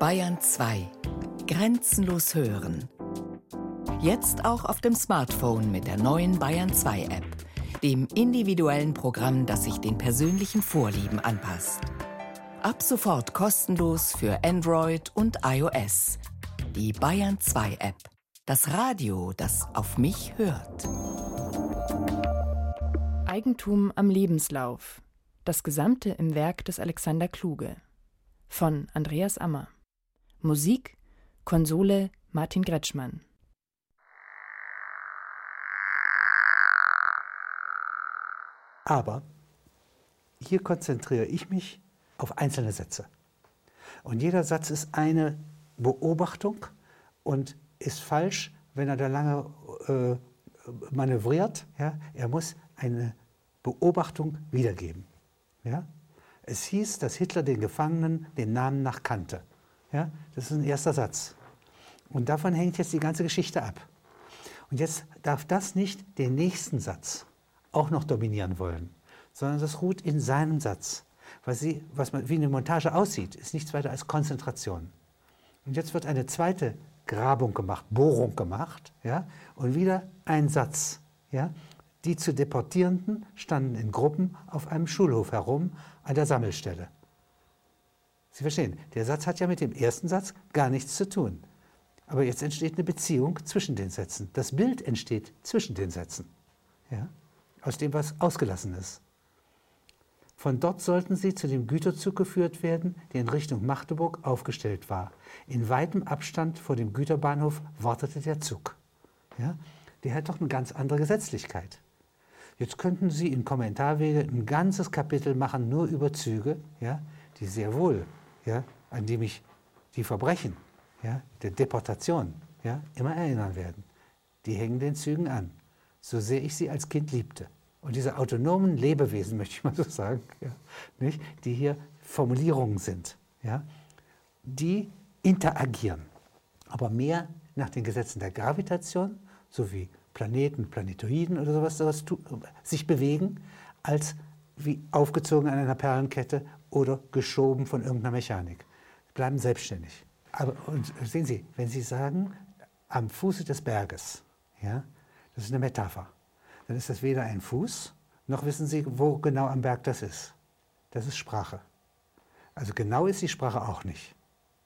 Bayern 2. Grenzenlos hören. Jetzt auch auf dem Smartphone mit der neuen Bayern 2 App, dem individuellen Programm, das sich den persönlichen Vorlieben anpasst. Ab sofort kostenlos für Android und iOS. Die Bayern 2 App. Das Radio, das auf mich hört. Eigentum am Lebenslauf. Das Gesamte im Werk des Alexander Kluge. Von Andreas Ammer. Musik, Konsole, Martin Gretschmann. Aber hier konzentriere ich mich auf einzelne Sätze. Und jeder Satz ist eine Beobachtung und ist falsch, wenn er da lange manövriert. Ja? Er muss eine Beobachtung wiedergeben. Ja? Es hieß, dass Hitler den Gefangenen den Namen nach kannte. Ja? Das ist ein erster Satz. Und davon hängt jetzt die ganze Geschichte ab. Und jetzt darf das nicht den nächsten Satz auch noch dominieren wollen, sondern das ruht in seinem Satz. Wie eine Montage aussieht, ist nichts weiter als Konzentration. Und jetzt wird eine zweite Grabung gemacht, Bohrung gemacht, ja, und wieder ein Satz. Ja. Die zu Deportierenden standen in Gruppen auf einem Schulhof herum an der Sammelstelle. Sie verstehen, der Satz hat ja mit dem ersten Satz gar nichts zu tun. Aber jetzt entsteht eine Beziehung zwischen den Sätzen. Das Bild entsteht zwischen den Sätzen, ja, aus dem, was ausgelassen ist. Von dort sollten sie zu dem Güterzug geführt werden, der in Richtung Magdeburg aufgestellt war. In weitem Abstand vor dem Güterbahnhof wartete der Zug. Ja? Der hat doch eine ganz andere Gesetzlichkeit. Jetzt könnten Sie in Kommentarwege ein ganzes Kapitel machen, nur über Züge, ja? Die sehr wohl, ja? An die mich die Verbrechen, ja? Der Deportation, ja? Immer erinnern werden. Die hängen den Zügen an. So sehr ich sie als Kind liebte. Und diese autonomen Lebewesen, möchte ich mal so sagen, ja, nicht, die hier Formulierungen sind, ja, die interagieren, aber mehr nach den Gesetzen der Gravitation, so wie Planeten, Planetoiden oder sowas sich bewegen, als wie aufgezogen an einer Perlenkette oder geschoben von irgendeiner Mechanik. Bleiben selbstständig. Aber und sehen Sie, wenn Sie sagen, am Fuße des Berges, ja, das ist eine Metapher. Dann ist das weder ein Fuß, noch wissen Sie, wo genau am Berg das ist. Das ist Sprache. Also genau ist die Sprache auch nicht.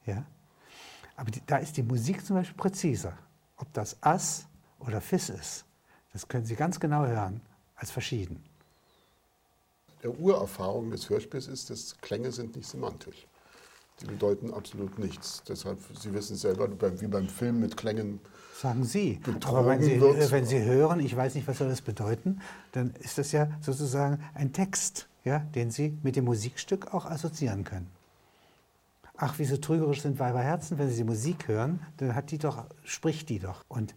Ja? Aber da ist die Musik zum Beispiel präziser. Ob das Ass oder Fis ist, das können Sie ganz genau hören, als verschieden. Der Urerfahrung des Hörspiels ist, dass Klänge sind nicht semantisch. Die bedeuten absolut nichts. Deshalb, Sie wissen selber, wie beim Film mit Klängen. Sagen Sie, aber wenn Sie hören, ich weiß nicht, was soll das bedeuten, dann ist das ja sozusagen ein Text, ja, den Sie mit dem Musikstück auch assoziieren können. Ach, wie so trügerisch sind Weiberherzen, wenn Sie die Musik hören, dann spricht die doch. Und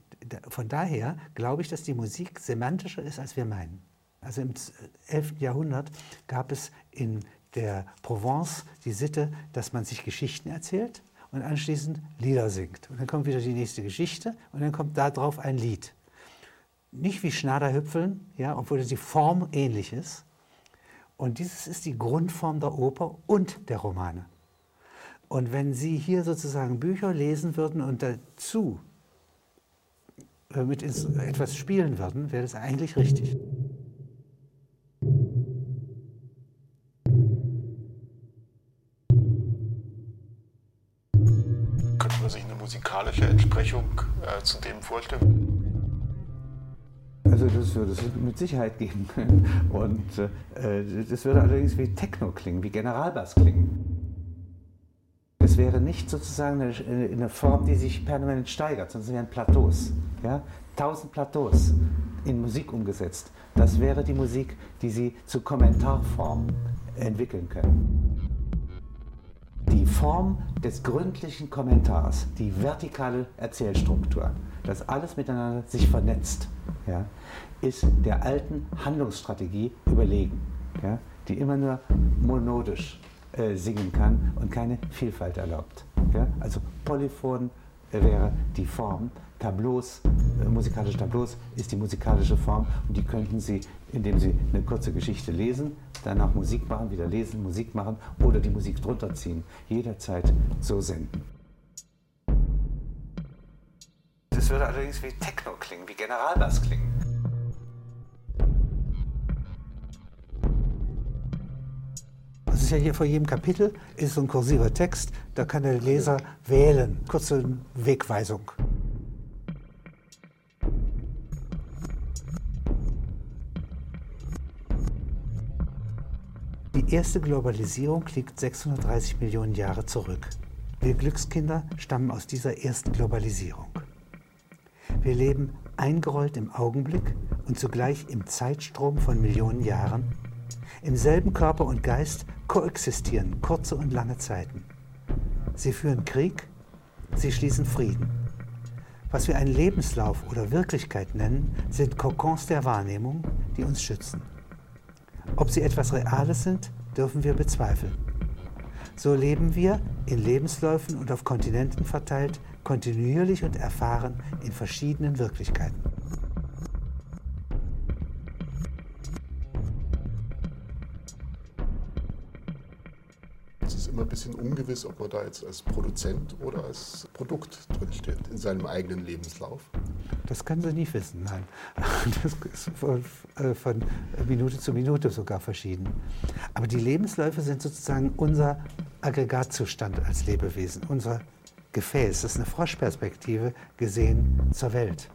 von daher glaube ich, dass die Musik semantischer ist, als wir meinen. Also im 11. Jahrhundert gab es in der Provence die Sitte, dass man sich Geschichten erzählt und anschließend Lieder singt. Und dann kommt wieder die nächste Geschichte und dann kommt da drauf ein Lied. Nicht wie Schnaderhüpfeln, ja, obwohl die Form ähnlich ist. Und dieses ist die Grundform der Oper und der Romane. Und wenn Sie hier sozusagen Bücher lesen würden und dazu mit etwas spielen würden, wäre das eigentlich richtig. Musikalische Entsprechung zu dem vorstellen? Also das würde es mit Sicherheit geben. Und das würde allerdings wie Techno klingen, wie Generalbass klingen. Es wäre nicht sozusagen eine Form, die sich permanent steigert, sondern es wären Plateaus. Ja? 1000 Plateaus in Musik umgesetzt. Das wäre die Musik, die Sie zu Kommentarformen entwickeln können. Die Form des gründlichen Kommentars, die vertikale Erzählstruktur, das alles miteinander sich vernetzt, ja, ist der alten Handlungsstrategie überlegen, ja, die immer nur monodisch singen kann und keine Vielfalt erlaubt. Ja. Also Polyphon wäre die Form, Tableaus, musikalische Tableaus ist die musikalische Form und die könnten Sie, indem Sie eine kurze Geschichte lesen, danach Musik machen, wieder lesen, Musik machen oder die Musik drunter ziehen. Jederzeit so senden. Das würde allerdings wie Techno klingen, wie Generalbass klingen. Es ist ja hier vor jedem Kapitel, ist so ein kursiver Text, da kann der Leser wählen. Kurze Wegweisung. Die erste Globalisierung liegt 630 Millionen Jahre zurück. Wir Glückskinder stammen aus dieser ersten Globalisierung. Wir leben eingerollt im Augenblick und zugleich im Zeitstrom von Millionen Jahren. Im selben Körper und Geist koexistieren kurze und lange Zeiten. Sie führen Krieg, sie schließen Frieden. Was wir einen Lebenslauf oder Wirklichkeit nennen, sind Kokons der Wahrnehmung, die uns schützen. Ob sie etwas Reales sind, dürfen wir bezweifeln. So leben wir, in Lebensläufen und auf Kontinenten verteilt, kontinuierlich und erfahren in verschiedenen Wirklichkeiten. Ein bisschen ungewiss, ob man da jetzt als Produzent oder als Produkt drinsteht in seinem eigenen Lebenslauf. Das können Sie nicht wissen, nein. Das ist von Minute zu Minute sogar verschieden. Aber die Lebensläufe sind sozusagen unser Aggregatzustand als Lebewesen, unser Gefäß. Das ist eine Froschperspektive gesehen zur Welt.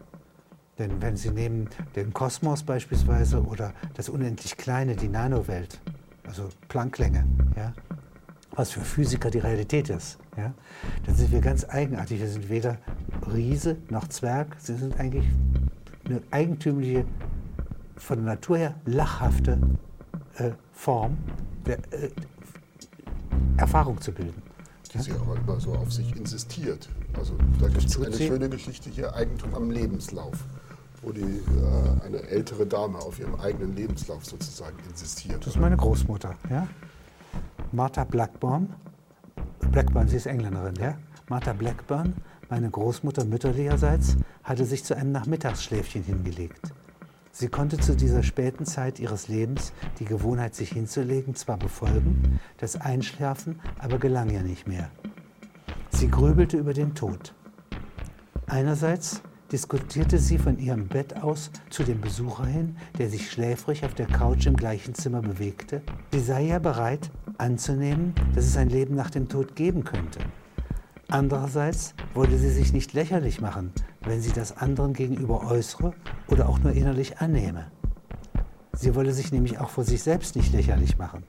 Denn wenn Sie nehmen den Kosmos beispielsweise oder das unendlich Kleine, die Nanowelt, also Plancklänge, ja, was für Physiker die Realität ist, ja? Dann sind wir ganz eigenartig. Wir sind weder Riese noch Zwerg. Sie sind eigentlich eine eigentümliche, von der Natur her lachhafte Form der Erfahrung zu bilden. Die ja? Sie aber immer so auf sich insistiert. Also da gibt es eine schöne Geschichte hier, Eigentum am Lebenslauf, wo die, eine ältere Dame auf ihrem eigenen Lebenslauf sozusagen insistiert. Das ist meine Großmutter, ja? Martha Blackburn, sie ist Engländerin, ja? Martha Blackburn, meine Großmutter mütterlicherseits, hatte sich zu einem Nachmittagsschläfchen hingelegt. Sie konnte zu dieser späten Zeit ihres Lebens die Gewohnheit, sich hinzulegen, zwar befolgen, das Einschlafen aber gelang ihr nicht mehr. Sie grübelte über den Tod. Einerseits diskutierte sie von ihrem Bett aus zu dem Besucher hin, der sich schläfrig auf der Couch im gleichen Zimmer bewegte. Sie sei ja bereit, anzunehmen, dass es ein Leben nach dem Tod geben könnte. Andererseits wollte sie sich nicht lächerlich machen, wenn sie das anderen gegenüber äußere oder auch nur innerlich annehme. Sie wolle sich nämlich auch vor sich selbst nicht lächerlich machen.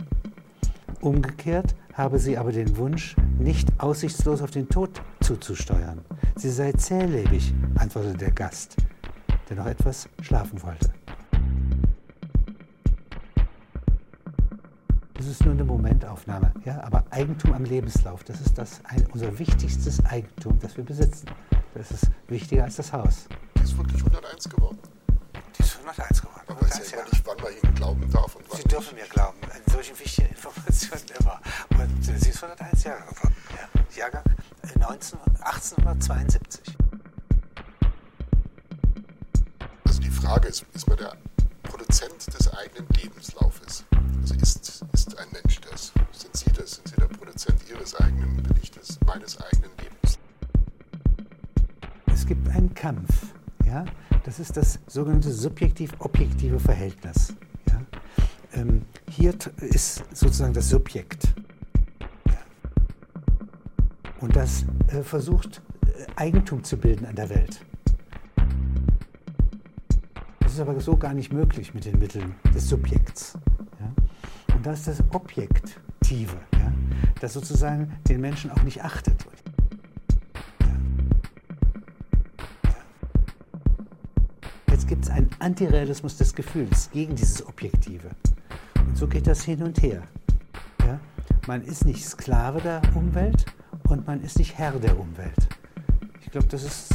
Umgekehrt habe sie aber den Wunsch, nicht aussichtslos auf den Tod zuzusteuern. Sie sei zählebig, antwortete der Gast, der noch etwas schlafen wollte. Das ist nur eine Momentaufnahme, ja? Aber Eigentum am Lebenslauf, das ist unser wichtigstes Eigentum, das wir besitzen. Das ist wichtiger als das Haus. Die ist wirklich 101 geworden? Die ist 101 geworden. Man weiß ja immer nicht, wann man ihnen glauben darf und wann nicht. Sie dürfen mir glauben, an solchen wichtigen Informationen immer. Und sie ist 101 Jahre geworden. Ja, Jahrgang 1872. Also die Frage ist man der Produzent des eigenen Lebenslaufes? Also ist ein Mensch das? Sind Sie das? Sind Sie der Produzent Ihres eigenen Berichtes, meines eigenen Lebens? Es gibt einen Kampf. Ja? Das ist das sogenannte subjektiv-objektive Verhältnis. Ja? Hier ist sozusagen das Subjekt. Ja? Und das versucht, Eigentum zu bilden an der Welt. Das ist aber so gar nicht möglich mit den Mitteln des Subjekts. Und das ist das Objektive, ja? Das sozusagen den Menschen auch nicht achtet. Ja. Ja. Jetzt gibt es einen Antirealismus des Gefühls gegen dieses Objektive. Und so geht das hin und her. Ja? Man ist nicht Sklave der Umwelt und man ist nicht Herr der Umwelt. Ich glaube, das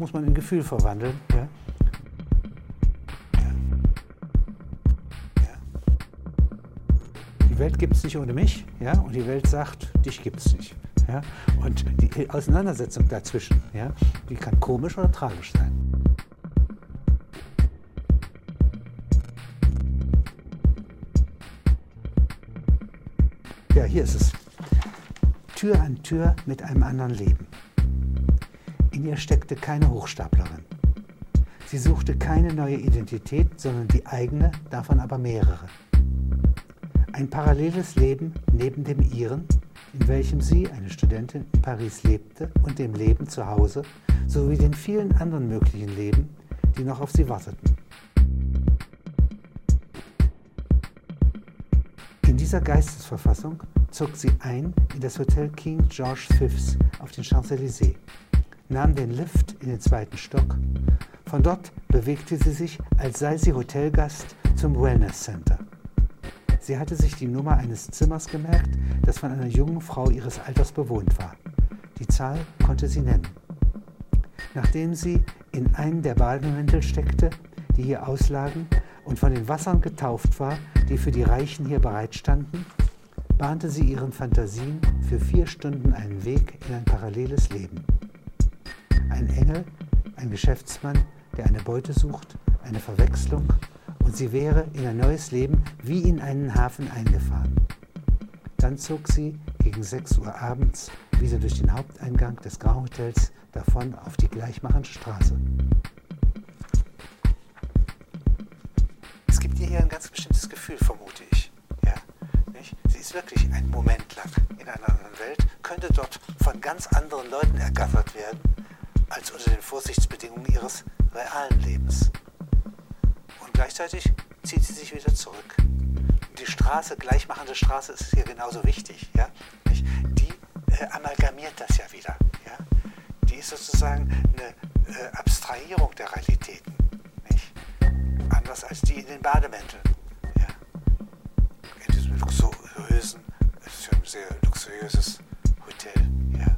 muss man in Gefühl verwandeln. Ja? Die Welt gibt es nicht ohne mich, ja, und die Welt sagt, dich gibt es nicht. Ja? Und die Auseinandersetzung dazwischen, ja, die kann komisch oder tragisch sein. ja, hier ist es. Tür an Tür mit einem anderen Leben. In ihr steckte keine Hochstaplerin. Sie suchte keine neue Identität, sondern die eigene, davon aber mehrere. Ein paralleles Leben neben dem ihren, in welchem sie, eine Studentin, in Paris lebte, und dem Leben zu Hause, sowie den vielen anderen möglichen Leben, die noch auf sie warteten. In dieser Geistesverfassung zog sie ein in das Hotel King George V auf den Champs-Élysées, nahm den Lift in den zweiten Stock. Von dort bewegte sie sich, als sei sie Hotelgast, zum Wellness Center. Sie hatte sich die Nummer eines Zimmers gemerkt, das von einer jungen Frau ihres Alters bewohnt war. Die Zahl konnte sie nennen. Nachdem sie in einen der Bademäntel steckte, die hier auslagen und von den Wassern getauft war, die für die Reichen hier bereitstanden, bahnte sie ihren Fantasien für 4 Stunden einen Weg in ein paralleles Leben. Ein Engel, ein Geschäftsmann, der eine Beute sucht, eine Verwechslung, und sie wäre in ein neues Leben wie in einen Hafen eingefahren. Dann zog sie gegen 6 Uhr abends wieder durch den Haupteingang des Grand Hotels davon auf die gleichmachende Straße. Es gibt ihr hier ein ganz bestimmtes Gefühl, vermute ich. Ja, nicht? Sie ist wirklich ein Moment lang in einer anderen Welt, könnte dort von ganz anderen Leuten ergattert werden, als unter den Vorsichtsbedingungen ihres realen Lebens. Und gleichzeitig zieht sie sich wieder zurück. Die Straße, gleichmachende Straße, ist hier genauso wichtig. Ja? Die amalgamiert das ja wieder. Ja? Die ist sozusagen eine Abstrahierung der Realitäten. Nicht? Anders als die in den Bademänteln. Ja? In diesem luxuriösen, es ist ja ein sehr luxuriöses Hotel, ja?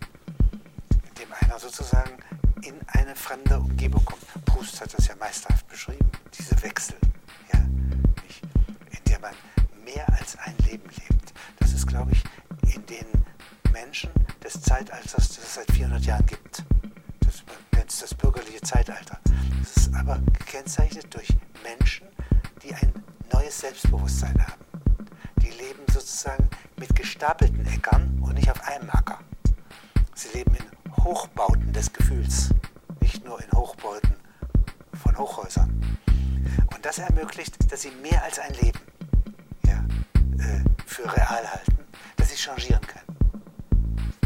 In dem einer sozusagen in eine fremde Umgebung kommt. Proust hat das ja meisterhaft beschrieben, diese Wechsel, ja? Nicht? In der man mehr als ein Leben lebt. Das ist, glaube ich, in den Menschen des Zeitalters, das es seit 400 Jahren gibt. Das nennt es das bürgerliche Zeitalter. Das ist aber gekennzeichnet durch Menschen, die ein neues Selbstbewusstsein haben. Die leben sozusagen mit gestapelten Äckern und nicht auf einem Acker. Sie leben in Hochbauten des Gefühls, nicht nur in Hochbauten von Hochhäusern. Und das ermöglicht, dass sie mehr als ein Leben für real halten, dass sie changieren können.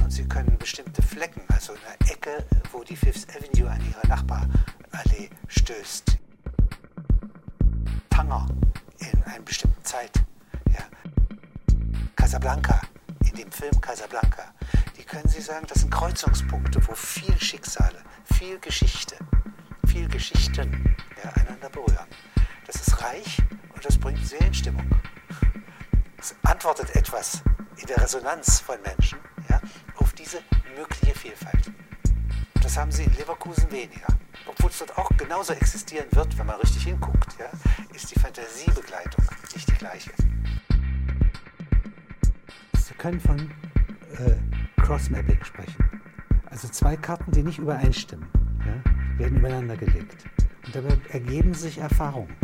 Und sie können bestimmte Flecken, also eine Ecke, wo die Fifth Avenue an ihre Nachbarallee stößt, Tanger in einer bestimmten Zeit, ja, Casablanca, in dem Film Casablanca, die können sie sagen, das sind Kreuzungspunkte, wo viel Schicksale, viel Geschichte, viel Geschichten einander berühren. Das ist reich und das bringt sehr in Stimmung. Es antwortet etwas in der Resonanz von Menschen, ja, auf diese mögliche Vielfalt. Und das haben sie in Leverkusen weniger. Obwohl es dort auch genauso existieren wird, wenn man richtig hinguckt, ja, ist die Fantasiebegleitung nicht die gleiche. Sie können von Crossmapping sprechen. Also 2 Karten, die nicht übereinstimmen, ja, werden übereinander gelegt. Und dabei ergeben sich Erfahrungen.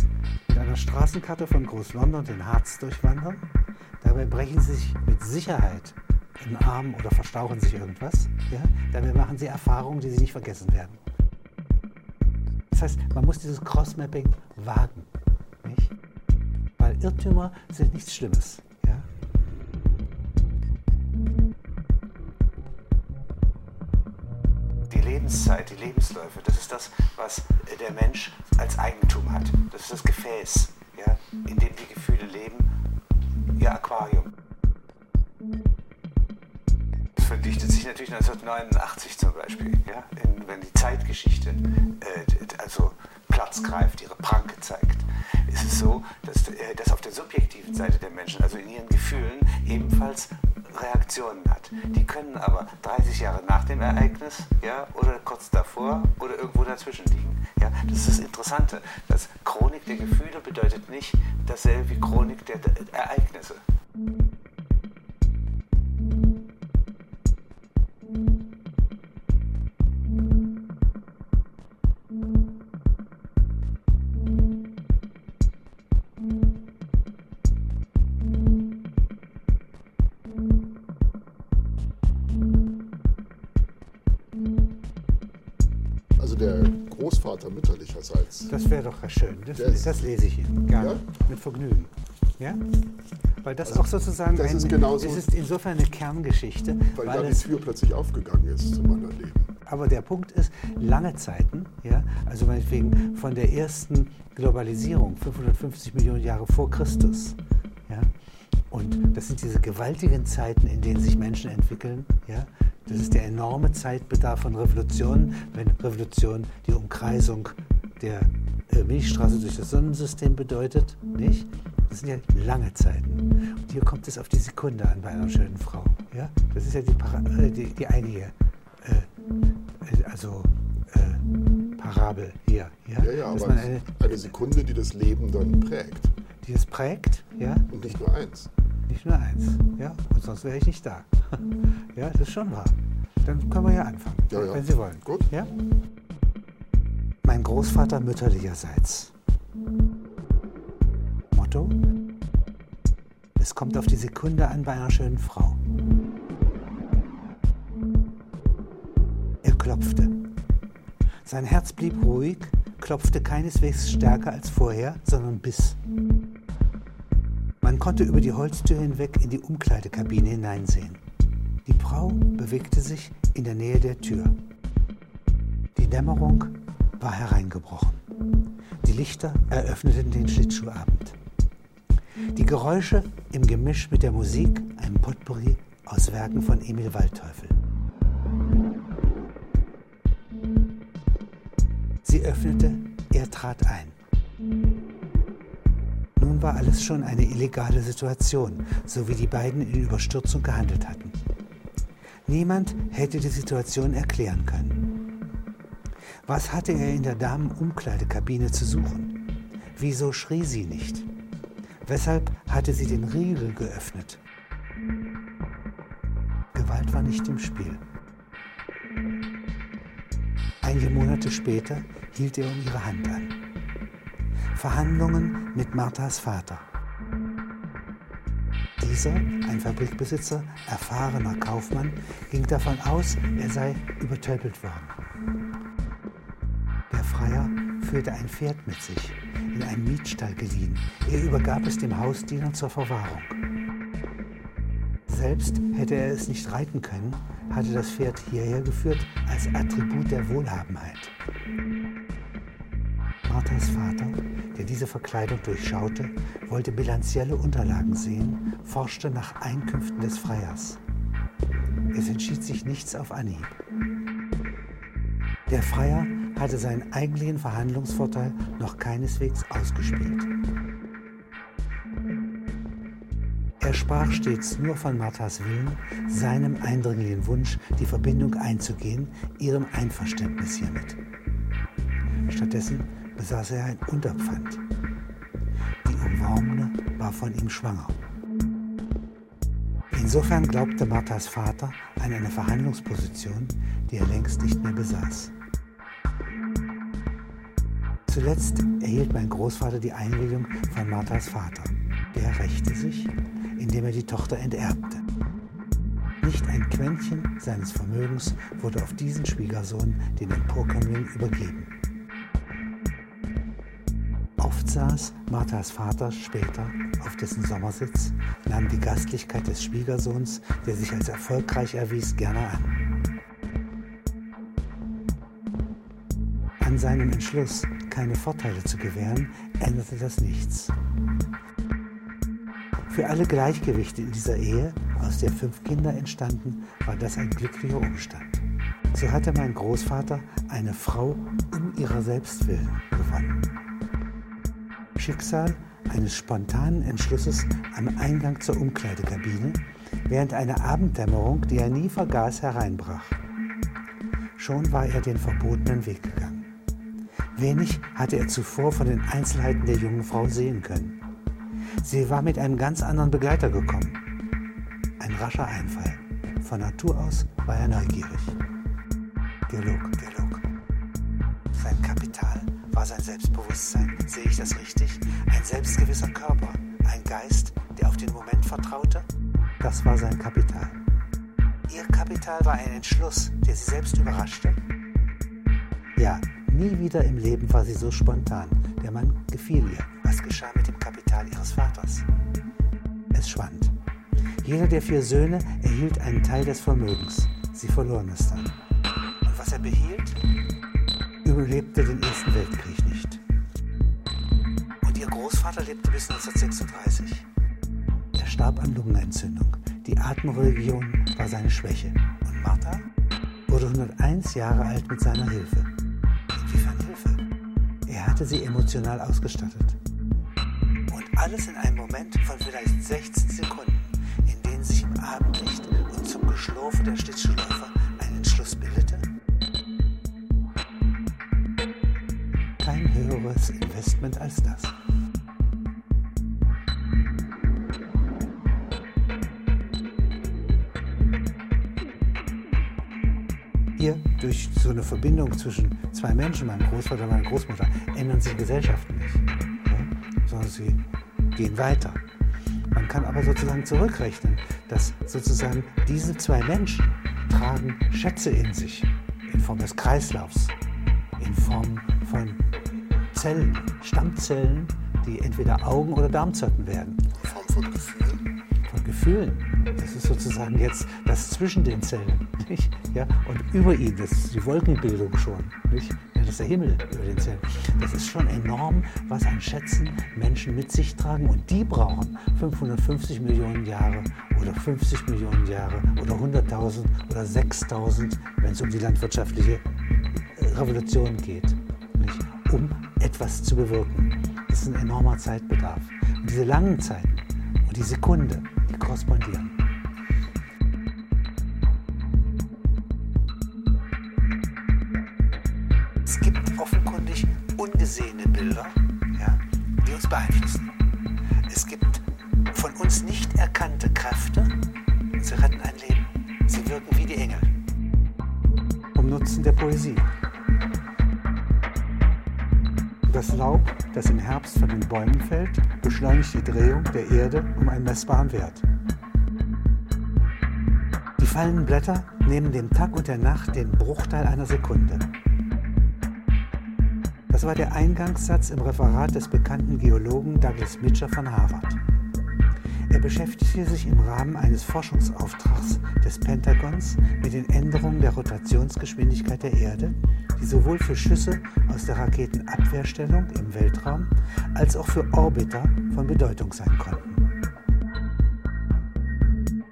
Mit einer Straßenkarte von Groß-London den Harz durchwandern. Dabei brechen sie sich mit Sicherheit in den Arm oder verstauchen sich irgendwas. Ja? Dabei machen sie Erfahrungen, die sie nicht vergessen werden. Das heißt, man muss dieses Crossmapping wagen. Nicht? Weil Irrtümer sind nichts Schlimmes. Ja? Die Lebenszeit, die Lebensläufe, das ist das, was der Mensch als Eigentum hat. Das ist das Gefäß, ja, in dem die Gefühle leben. Ihr Aquarium. Das verdichtet sich natürlich 1989 zum Beispiel, ja? Wenn die Zeitgeschichte also Platz greift, ihre Pranke zeigt. Ist es so, dass auf der subjektiven Seite der Menschen, also in ihren Gefühlen, ebenfalls Reaktionen hat. Die können aber 30 Jahre nach dem Ereignis, ja, oder kurz davor oder irgendwo dazwischen liegen. Ja, das ist das Interessante. Das Chronik der Gefühle bedeutet nicht dasselbe wie Chronik der Ereignisse. der Großvater mütterlicherseits. Das wäre doch schön. Das lese ich Ihnen gerne. Ja? Mit Vergnügen. Ja? Weil das also auch sozusagen das ist genauso, es ist insofern eine Kerngeschichte. Weil da die Tür plötzlich aufgegangen ist zum anderen Leben. Aber der Punkt ist, lange Zeiten, ja, also meinetwegen von der ersten Globalisierung, 550 Millionen Jahre vor Christus, ja, und das sind diese gewaltigen Zeiten, in denen sich Menschen entwickeln, ja, das ist der enorme Zeitbedarf von Revolutionen, wenn Revolution die Umkreisung der Milchstraße durch das Sonnensystem bedeutet, nicht? Das sind ja lange Zeiten. Und hier kommt es auf die Sekunde an bei einer schönen Frau, ja? Das ist ja die einige Parabel hier. Ja, ja, ja, dass aber man eine Sekunde, die das Leben dann prägt. Die es prägt, ja. Und nicht nur eins. Nicht nur eins, ja. Und sonst wäre ich nicht da. Ja, das ist schon wahr. Dann können wir ja anfangen, ja, ja, wenn Sie wollen. Gut. Ja? Mein Großvater mütterlicherseits. Motto: Es kommt auf die Sekunde an bei einer schönen Frau. Er klopfte. Sein Herz blieb ruhig, klopfte keineswegs stärker als vorher, sondern biss. Man konnte über die Holztür hinweg in die Umkleidekabine hineinsehen. Die Frau bewegte sich in der Nähe der Tür. Die Dämmerung war hereingebrochen. Die Lichter eröffneten den Schlittschuhabend. Die Geräusche im Gemisch mit der Musik, einem Potpourri aus Werken von Emil Waldteufel. Sie öffnete, er trat ein. Nun war alles schon eine illegale Situation, so wie die beiden in Überstürzung gehandelt hatten. Niemand hätte die Situation erklären können. Was hatte er in der Damenumkleidekabine zu suchen? Wieso schrie sie nicht? Weshalb hatte sie den Riegel geöffnet? Gewalt war nicht im Spiel. Einige Monate später hielt er um ihre Hand an. Verhandlungen mit Marthas Vater. Dieser, ein Fabrikbesitzer, erfahrener Kaufmann, ging davon aus, er sei übertölpelt worden. Der Freier führte ein Pferd mit sich, in einen Mietstall geliehen. Er übergab es dem Hausdiener zur Verwahrung. Selbst hätte er es nicht reiten können, hatte das Pferd hierher geführt als Attribut der Wohlhabenheit. Marthas Vater, der diese Verkleidung durchschaute, wollte bilanzielle Unterlagen sehen, forschte nach Einkünften des Freiers. Es entschied sich nichts auf Anhieb. Der Freier hatte seinen eigentlichen Verhandlungsvorteil noch keineswegs ausgespielt. Er sprach stets nur von Marthas Willen, seinem eindringlichen Wunsch, die Verbindung einzugehen, ihrem Einverständnis hiermit. Stattdessen besaß er ein Unterpfand. Die Umworbene war von ihm schwanger. Insofern glaubte Marthas Vater an eine Verhandlungsposition, die er längst nicht mehr besaß. Zuletzt erhielt mein Großvater die Einwilligung von Marthas Vater. Der rächte sich, indem er die Tochter enterbte. Nicht ein Quäntchen seines Vermögens wurde auf diesen Schwiegersohn, den Emporkömmling, übergeben. Oft saß Marthas Vater später auf dessen Sommersitz, nahm die Gastlichkeit des Schwiegersohns, der sich als erfolgreich erwies, gerne an. An seinem Entschluss, keine Vorteile zu gewähren, änderte das nichts. Für alle Gleichgewichte in dieser Ehe, aus der 5 Kinder entstanden, war das ein glücklicher Umstand. So hatte mein Großvater eine Frau um ihrer selbst willen gewonnen. Schicksal eines spontanen Entschlusses am Eingang zur Umkleidekabine, während eine Abenddämmerung, die er nie vergaß, hereinbrach. Schon war er den verbotenen Weg gegangen. Wenig hatte er zuvor von den Einzelheiten der jungen Frau sehen können. Sie war mit einem ganz anderen Begleiter gekommen. Ein rascher Einfall. Von Natur aus war er neugierig. Dialog. Sein Kapital war sein Selbstbewusstsein, sehe ich das richtig? Ein selbstgewisser Körper, ein Geist, der auf den Moment vertraute? Das war sein Kapital. Ihr Kapital war ein Entschluss, der sie selbst überraschte? Ja, Nie wieder im Leben war sie so spontan. Der Mann gefiel ihr. Was geschah mit dem Kapital ihres Vaters? Es schwand. Jeder der 4 Söhne erhielt einen Teil des Vermögens. Sie verloren es dann. Und was er behielt, überlebte den Ersten Weltkrieg nicht. Und ihr Großvater lebte bis 1936. Er starb an Lungenentzündung. Die Atemregion war seine Schwäche. Und Martha wurde 101 Jahre alt mit seiner Hilfe. Inwiefern Hilfe? Er hatte sie emotional ausgestattet. Und alles in einem Moment von vielleicht 16 Sekunden, in denen sich im Abendlicht und zum Geschlurfe der Schlittschuhläufer ein Entschluss bildete. Kein höheres Investment als das. Hier, durch so eine Verbindung zwischen 2 Menschen, meinem Großvater und meiner Großmutter, ändern sich Gesellschaften nicht, ja? Sondern sie gehen weiter. Man kann aber sozusagen zurückrechnen, dass sozusagen diese 2 Menschen tragen Schätze in sich, in Form des Kreislaufs, in Form von Zellen, Stammzellen, die entweder Augen- oder Darmzotten werden. In Form von Gefühlen? Von Gefühlen. Das ist sozusagen jetzt das zwischen den Zellen, nicht? Ja, und über ihnen, das ist die Wolkenbildung schon, nicht? Ja, das ist der Himmel über den Zellen. Das ist schon enorm, was an Schätzen Menschen mit sich tragen, und die brauchen 550 Millionen Jahre oder 50 Millionen Jahre oder 100.000 oder 6.000, wenn es um die landwirtschaftliche Revolution geht, nicht? Um etwas zu bewirken. Das ist ein enormer Zeitbedarf. Und diese langen Zeiten und die Sekunde, die korrespondieren. Es gibt offenkundig ungesehene Bilder, ja, die uns beeinflussen. Es gibt von uns nicht erkannte Kräfte, und sie retten ein Leben. Sie wirken wie die Engel. Vom Nutzen der Poesie. Das Laub, das im Herbst von den Bäumen fällt, beschleunigt die Drehung der Erde um einen messbaren Wert. Die fallenden Blätter nehmen dem Tag und der Nacht den Bruchteil einer Sekunde. Das war der Eingangssatz im Referat des bekannten Geologen Douglas Mitcher von Harvard. Er beschäftigte sich im Rahmen eines Forschungsauftrags des Pentagons mit den Änderungen der Rotationsgeschwindigkeit der Erde, die sowohl für Schüsse aus der Raketenabwehrstellung im Weltraum als auch für Orbiter von Bedeutung sein konnten.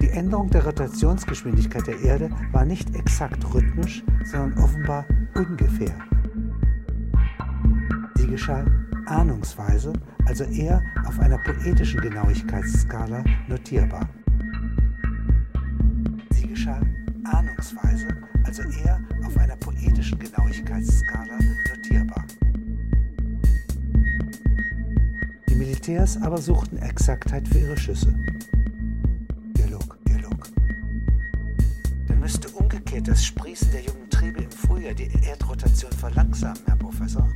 Die Änderung der Rotationsgeschwindigkeit der Erde war nicht exakt rhythmisch, sondern offenbar ungefähr. Sie geschah ahnungsweise, also eher auf einer poetischen Genauigkeitsskala notierbar. Sie geschah ahnungsweise, also eher auf einer poetischen Genauigkeitsskala notierbar. Die Militärs aber suchten Exaktheit für ihre Schüsse. Dialog. Dann müsste umgekehrt das Sprießen der jungen Triebe im Frühjahr die Erdrotation verlangsamen, Herr Professor.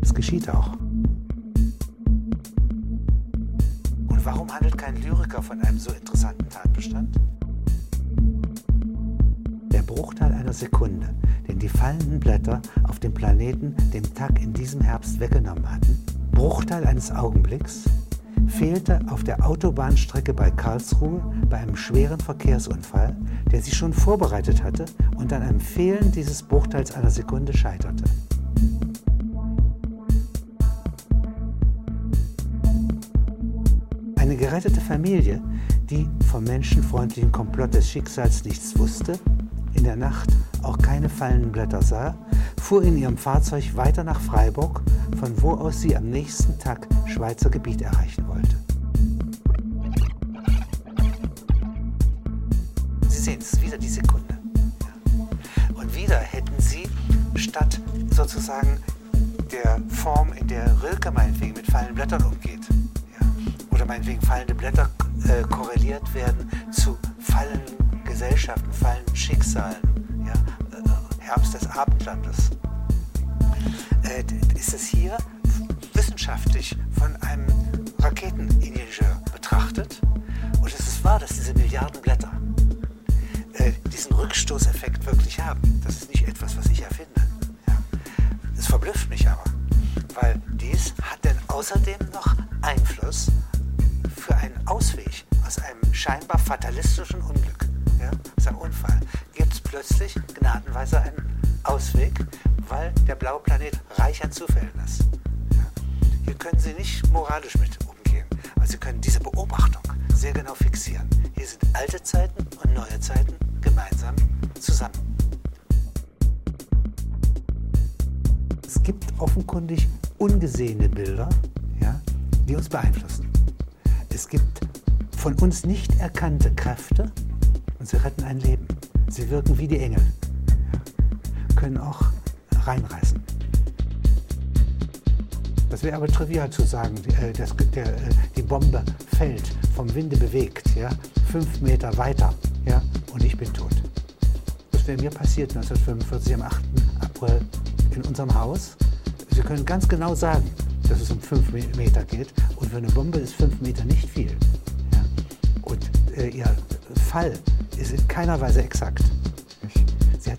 Das geschieht auch. Und warum handelt kein Lyriker von einem so interessanten Tatbestand? Bruchteil einer Sekunde, den die fallenden Blätter auf dem Planeten dem Tag in diesem Herbst weggenommen hatten, Bruchteil eines Augenblicks, fehlte auf der Autobahnstrecke bei Karlsruhe bei einem schweren Verkehrsunfall, der sich schon vorbereitet hatte und an einem Fehlen dieses Bruchteils einer Sekunde scheiterte. Eine gerettete Familie, die vom menschenfreundlichen Komplott des Schicksals nichts wusste, in der Nacht auch keine fallenden Blätter sah, fuhr in ihrem Fahrzeug weiter nach Freiburg, von wo aus sie am nächsten Tag Schweizer Gebiet erreichen wollte. Sie sehen, es ist wieder die Sekunde. Und wieder hätten sie, statt sozusagen der Form, in der Rilke meinetwegen mit fallenden Blättern umgeht, oder meinetwegen fallende Blätter korreliert werden zu fallenden Gesellschaften, fallenden Schicksalen, ja, Herbst des Abendlandes. Ist es hier wissenschaftlich von einem Raketeningenieur betrachtet? Und es ist wahr, dass diese Milliarden Blätter diesen Rückstoßeffekt wirklich haben. Das ist nicht etwas, was ich erfinde. Ja. Das verblüfft mich aber, weil dies hat denn außerdem noch Einfluss für einen Ausweg aus einem scheinbar fatalistischen Unglück, ja, aus einem Unfall, gibt es plötzlich gnadenweise einen Ausweg, weil der blaue Planet reich an Zufällen ist. Ja. Hier können Sie nicht moralisch mit umgehen, aber Sie können diese Beobachtung sehr genau fixieren. Hier sind alte Zeiten und neue Zeiten gemeinsam zusammen. Es gibt offenkundig ungesehene Bilder, ja, die uns beeinflussen. Es gibt von uns nicht erkannte Kräfte und sie retten ein Leben. Sie wirken wie die Engel, können auch reinreißen. Das wäre aber trivial zu sagen, die Bombe fällt, vom Winde bewegt, ja, 5 Meter weiter, ja, und ich bin tot. Das wäre mir passiert 1945 am 8. April in unserem Haus. Sie können ganz genau sagen, dass es um 5 Meter geht und für eine Bombe ist 5 Meter nicht viel. Ja. Und ihr Fall ist in keiner Weise exakt. Sie hat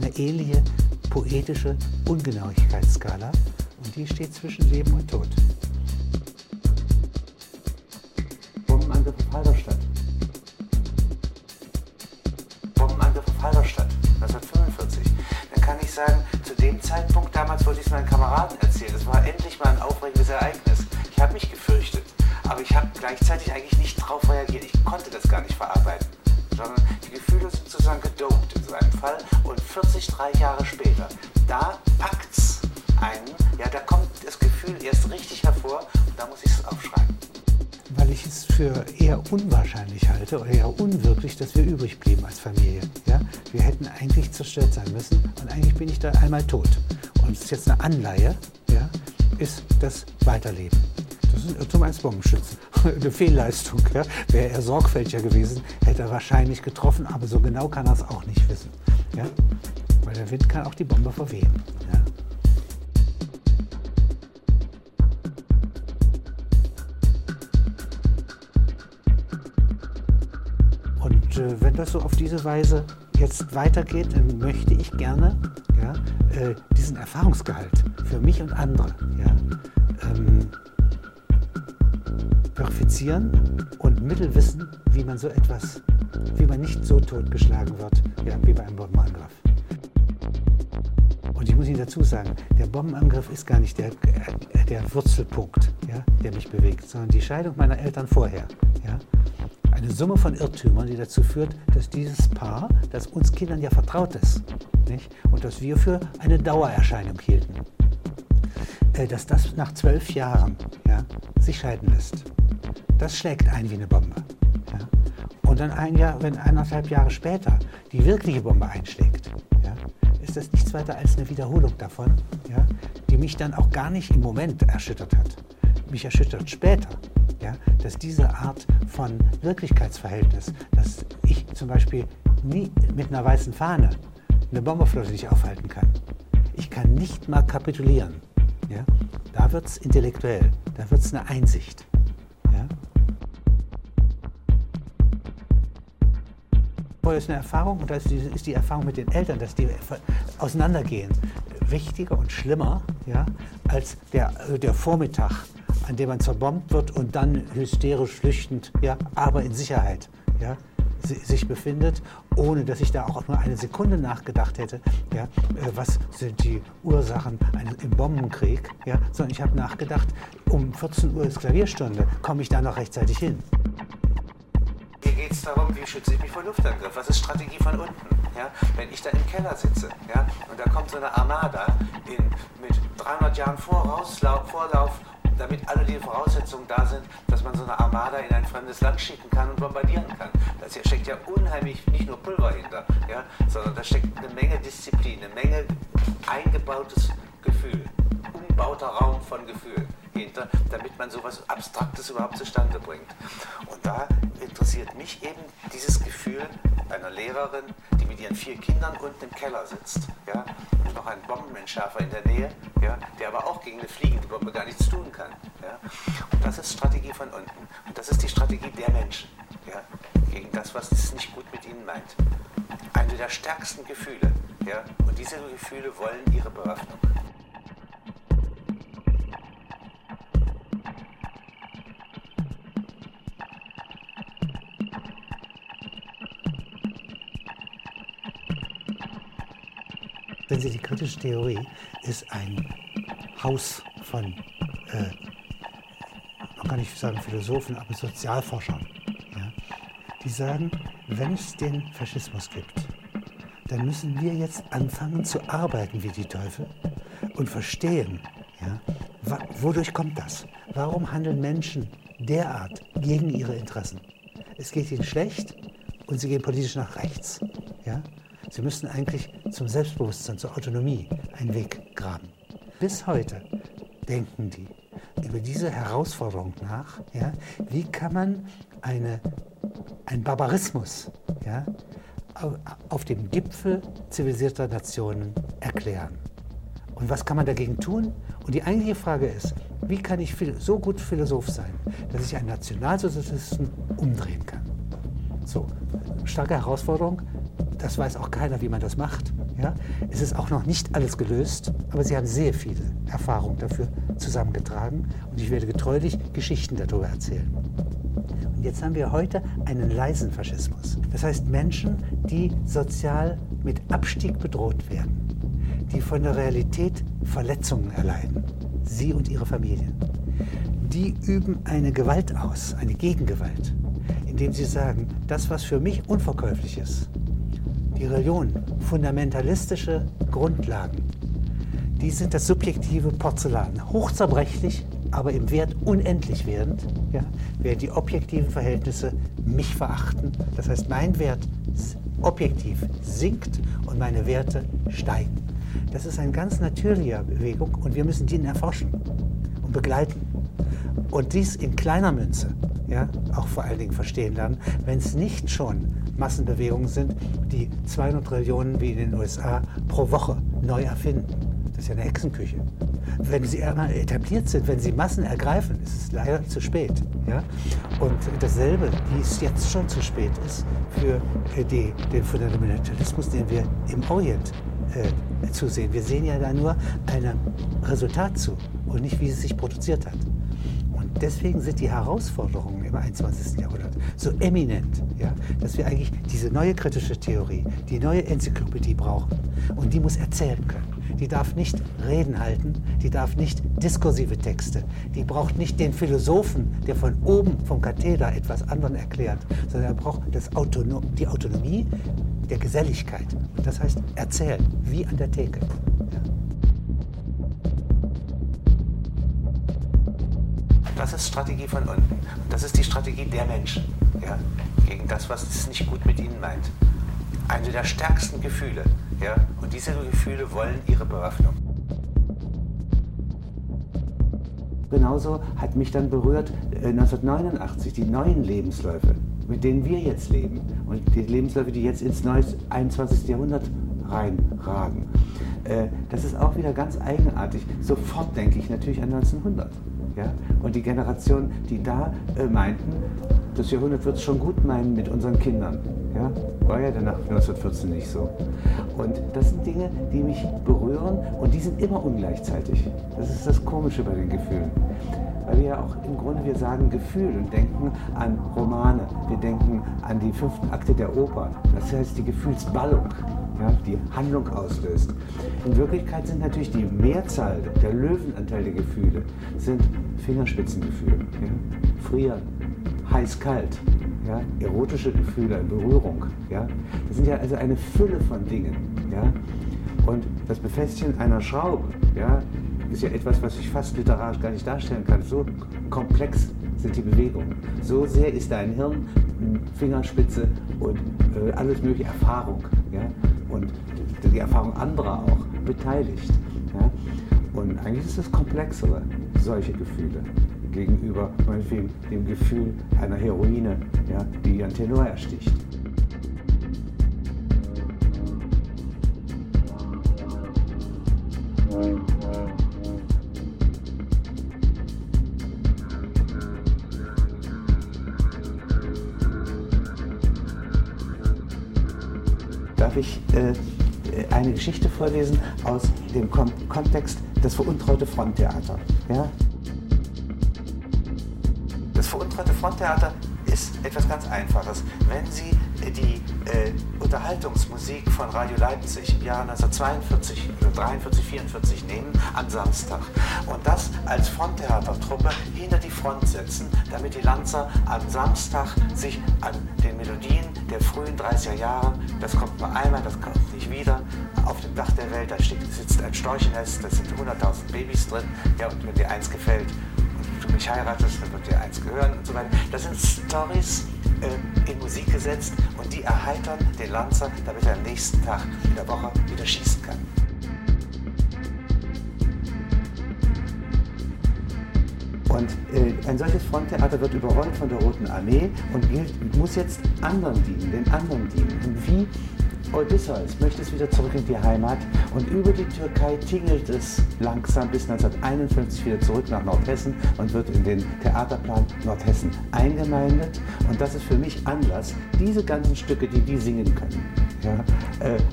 eine ähnliche poetische Ungenauigkeitsskala und die steht zwischen Leben und Tod. Bombenangriff auf Halberstadt. Bombenangriff auf Halberstadt, 1945. Dann kann ich sagen, zu dem Zeitpunkt damals wollte ich es meinen Kameraden erzählen. Es war endlich mal ein aufregendes Ereignis. Ich habe mich gefürchtet, aber ich habe gleichzeitig eigentlich nicht drauf reagiert. Ich konnte das gar nicht verarbeiten, sondern die Gefühle sind sozusagen gedopt in so einem Fall. Und 43 Jahre später, da packt's einen, ja, da kommt das Gefühl erst richtig hervor und da muss ich es aufschreiben. Weil ich es für eher unwahrscheinlich halte oder eher unwirklich, dass wir übrig blieben als Familie. Ja? Wir hätten eigentlich zerstört sein müssen und eigentlich bin ich da einmal tot. Und es ist jetzt eine Anleihe, ja, ist das Weiterleben. Das ist ein Irrtum eines Bombenschützen. Eine Fehlleistung. Ja? Wäre er sorgfältiger gewesen, hätte er wahrscheinlich getroffen, aber so genau kann er es auch nicht wissen. Ja? Weil der Wind kann auch die Bombe verwehen. Ja? Wenn das so auf diese Weise jetzt weitergeht, dann möchte ich gerne, ja, diesen Erfahrungsgehalt für mich und andere, ja, verifizieren und Mittel wissen, wie man so etwas, wie man nicht so totgeschlagen wird, ja, wie bei einem Bombenangriff. Und ich muss Ihnen dazu sagen, der Bombenangriff ist gar nicht der Wurzelpunkt, ja, der mich bewegt, sondern die Scheidung meiner Eltern vorher. Ja. Eine Summe von Irrtümern, die dazu führt, dass dieses Paar, das uns Kindern ja vertraut ist, nicht? Und das wir für eine Dauererscheinung hielten, dass das nach 12 Jahren, ja, sich scheiden lässt. Das schlägt ein wie eine Bombe. Ja? Und dann wenn 1,5 Jahre später die wirkliche Bombe einschlägt, ja, ist das nichts weiter als eine Wiederholung davon, ja, die mich dann auch gar nicht im Moment erschüttert hat. Mich erschüttert später. Ja, dass diese Art von Wirklichkeitsverhältnis, dass ich zum Beispiel nie mit einer weißen Fahne eine Bomberflotte nicht aufhalten kann. Ich kann nicht mal kapitulieren. Ja? Da wird es intellektuell, da wird es eine Einsicht. Ja? Vorher ist eine Erfahrung und da ist die Erfahrung mit den Eltern, dass die auseinandergehen, wichtiger und schlimmer, ja, als der Vormittag, an dem man zerbombt wird und dann hysterisch flüchtend, ja, aber in Sicherheit, ja, sich befindet, ohne dass ich da auch nur eine Sekunde nachgedacht hätte, ja, was sind die Ursachen im Bombenkrieg, ja, sondern ich habe nachgedacht, um 14 Uhr ist Klavierstunde, komme ich da noch rechtzeitig hin. Hier geht es darum, wie schütze ich mich vor Luftangriff, was ist Strategie von unten? Ja, wenn ich da im Keller sitze, ja, und da kommt so eine Armada mit 300 Jahren Vorlauf, damit alle die Voraussetzungen da sind, dass man so eine Armada in ein fremdes Land schicken kann und bombardieren kann. Da steckt ja unheimlich nicht nur Pulver hinter, ja, sondern da steckt eine Menge Disziplin, eine Menge eingebautes Gefühl, umbauter Raum von Gefühl hinter, damit man sowas Abstraktes überhaupt zustande bringt. Und da interessiert mich eben dieses Gefühl einer Lehrerin, die mit ihren 4 Kindern unten im Keller sitzt, ja, und noch einen Bombenentschärfer in der Nähe, ja, der aber auch gegen eine fliegende Bombe gar nichts tun kann. Ja. Und das ist Strategie von unten. Und das ist die Strategie der Menschen. Ja. gegen das, was es nicht gut mit ihnen meint. Eine der stärksten Gefühle, ja, und diese Gefühle wollen ihre Bewaffnung. Wenn Sie die kritische Theorie ist ein Haus von, man kann nicht sagen Philosophen, aber Sozialforschern, ja? Die sagen, wenn es den Faschismus gibt, dann müssen wir jetzt anfangen zu arbeiten wie die Teufel und verstehen, ja, wodurch kommt das? Warum handeln Menschen derart gegen ihre Interessen? Es geht ihnen schlecht und sie gehen politisch nach rechts, ja? Sie müssen eigentlich zum Selbstbewusstsein, zur Autonomie einen Weg graben. Bis heute denken die über diese Herausforderung nach, ja, wie kann man einen Barbarismus, ja, auf dem Gipfel zivilisierter Nationen erklären. Und was kann man dagegen tun? Und die eigentliche Frage ist, wie kann ich so gut Philosoph sein, dass ich einen Nationalsozialisten umdrehen kann? So, starke Herausforderung. Das weiß auch keiner, wie man das macht. Ja? Es ist auch noch nicht alles gelöst, aber sie haben sehr viele Erfahrungen dafür zusammengetragen und ich werde getreulich Geschichten darüber erzählen. Und jetzt haben wir heute einen leisen Faschismus. Das heißt Menschen, die sozial mit Abstieg bedroht werden, die von der Realität Verletzungen erleiden, sie und ihre Familien. Die üben eine Gewalt aus, eine Gegengewalt, indem sie sagen, das, was für mich unverkäuflich ist, die Religion, fundamentalistische Grundlagen, die sind das subjektive Porzellan, hochzerbrechlich, aber im Wert unendlich werdend, ja, während die objektiven Verhältnisse mich verachten. Das heißt, mein Wert objektiv sinkt und meine Werte steigen. Das ist eine ganz natürliche Bewegung und wir müssen die erforschen und begleiten. Und dies in kleiner Münze, ja, auch vor allen Dingen verstehen lernen, wenn es nicht schon Massenbewegungen sind, die 200 Trillionen wie in den USA pro Woche neu erfinden. Das ist ja eine Hexenküche. Wenn sie einmal etabliert sind, wenn sie Massen ergreifen, ist es leider zu spät. Ja? Und dasselbe, wie es jetzt schon zu spät ist, für den Fundamentalismus, den wir im Orient zusehen. Wir sehen ja da nur ein Resultat zu und nicht, wie es sich produziert hat. Deswegen sind die Herausforderungen im 21. Jahrhundert so eminent, ja, dass wir eigentlich diese neue kritische Theorie, die neue Enzyklopädie brauchen. Und die muss erzählen können. Die darf nicht Reden halten, die darf nicht diskursive Texte, die braucht nicht den Philosophen, der von oben vom Katheder etwas anderen erklärt, sondern er braucht die Autonomie der Geselligkeit. Und das heißt erzählen, wie an der Theke. Das ist Strategie von unten. Das ist die Strategie der Menschen, ja, gegen das, was es nicht gut mit ihnen meint. Eine der stärksten Gefühle, ja, und diese Gefühle wollen ihre Bewaffnung. Genauso hat mich dann berührt 1989 die neuen Lebensläufe, mit denen wir jetzt leben und die Lebensläufe, die jetzt ins neue 21. Jahrhundert reinragen. Das ist auch wieder ganz eigenartig. Sofort denke ich natürlich an 1900. Ja? Und die Generation, die da meinten, das Jahrhundert wird es schon gut meinen mit unseren Kindern. Ja? War ja danach 1914 nicht so. Und das sind Dinge, die mich berühren und die sind immer ungleichzeitig. Das ist das Komische bei den Gefühlen. Weil wir ja auch im Grunde, wir sagen Gefühl und denken an Romane. Wir denken an die 5. Akte der Oper. Das heißt die Gefühlsballung, ja, die Handlung auslöst. In Wirklichkeit sind natürlich die Mehrzahl, der Löwenanteil der Gefühle, sind Fingerspitzengefühle. Ja? Frieren, heiß-kalt, ja? Erotische Gefühle, Berührung. Ja? Das sind ja also eine Fülle von Dingen. Ja? Und das Befestigen einer Schraube, ja, ist ja etwas, was ich fast literarisch gar nicht darstellen kann. So komplex sind die Bewegungen. So sehr ist dein Hirn, Fingerspitze und alles mögliche Erfahrung. Ja? Und die Erfahrung anderer auch beteiligt. Ja? Und eigentlich ist das komplexere, solche Gefühle, gegenüber meinetwegen dem Gefühl einer Heroine, ja, die ihren Tenor ersticht. darf ich eine Geschichte vorlesen aus dem Kontext das veruntreute Fronttheater. Ja? Das veruntreute Fronttheater ist etwas ganz Einfaches. Wenn Sie die Unterhaltungsmusik von Radio Leipzig im Jahre 1942, 43, 44 nehmen, am Samstag, und das als Fronttheatertruppe hinter die Front setzen, damit die Lanzer am Samstag sich an den Melodien der frühen 30er Jahre, das kommt nur einmal, das kommt nicht wieder, auf dem Dach der Welt, da sitzt ein Storchennest, da sind 100.000 Babys drin, ja, und wenn dir eins gefällt, du mich heiratest, dann wird dir eins gehören und so weiter. Das sind Storys in Musik gesetzt, und die erheitern den Lanzer, damit er am nächsten Tag in der Woche wieder schießen kann. Und ein solches Fronttheater wird überrollt von der Roten Armee und muss jetzt anderen dienen, den anderen dienen. Und wie Odysseus möchte es wieder zurück in die Heimat, und über die Türkei tingelt es langsam bis 1951 wieder zurück nach Nordhessen und wird in den Theaterplan Nordhessen eingemeindet. Und das ist für mich Anlass, diese ganzen Stücke, die die singen können, ja,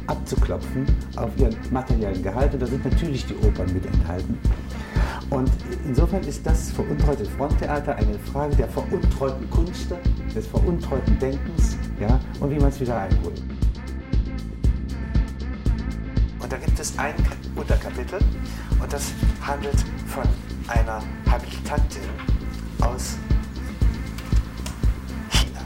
abzuklopfen auf ihren materiellen Gehalt. Und da sind natürlich die Opern mit enthalten. Und insofern ist das veruntreute Fronttheater eine Frage der veruntreuten Künste, des veruntreuten Denkens, ja, und wie man es wieder einholt. Und da gibt es ein Unterkapitel, und das handelt von einer Habilitantin aus China.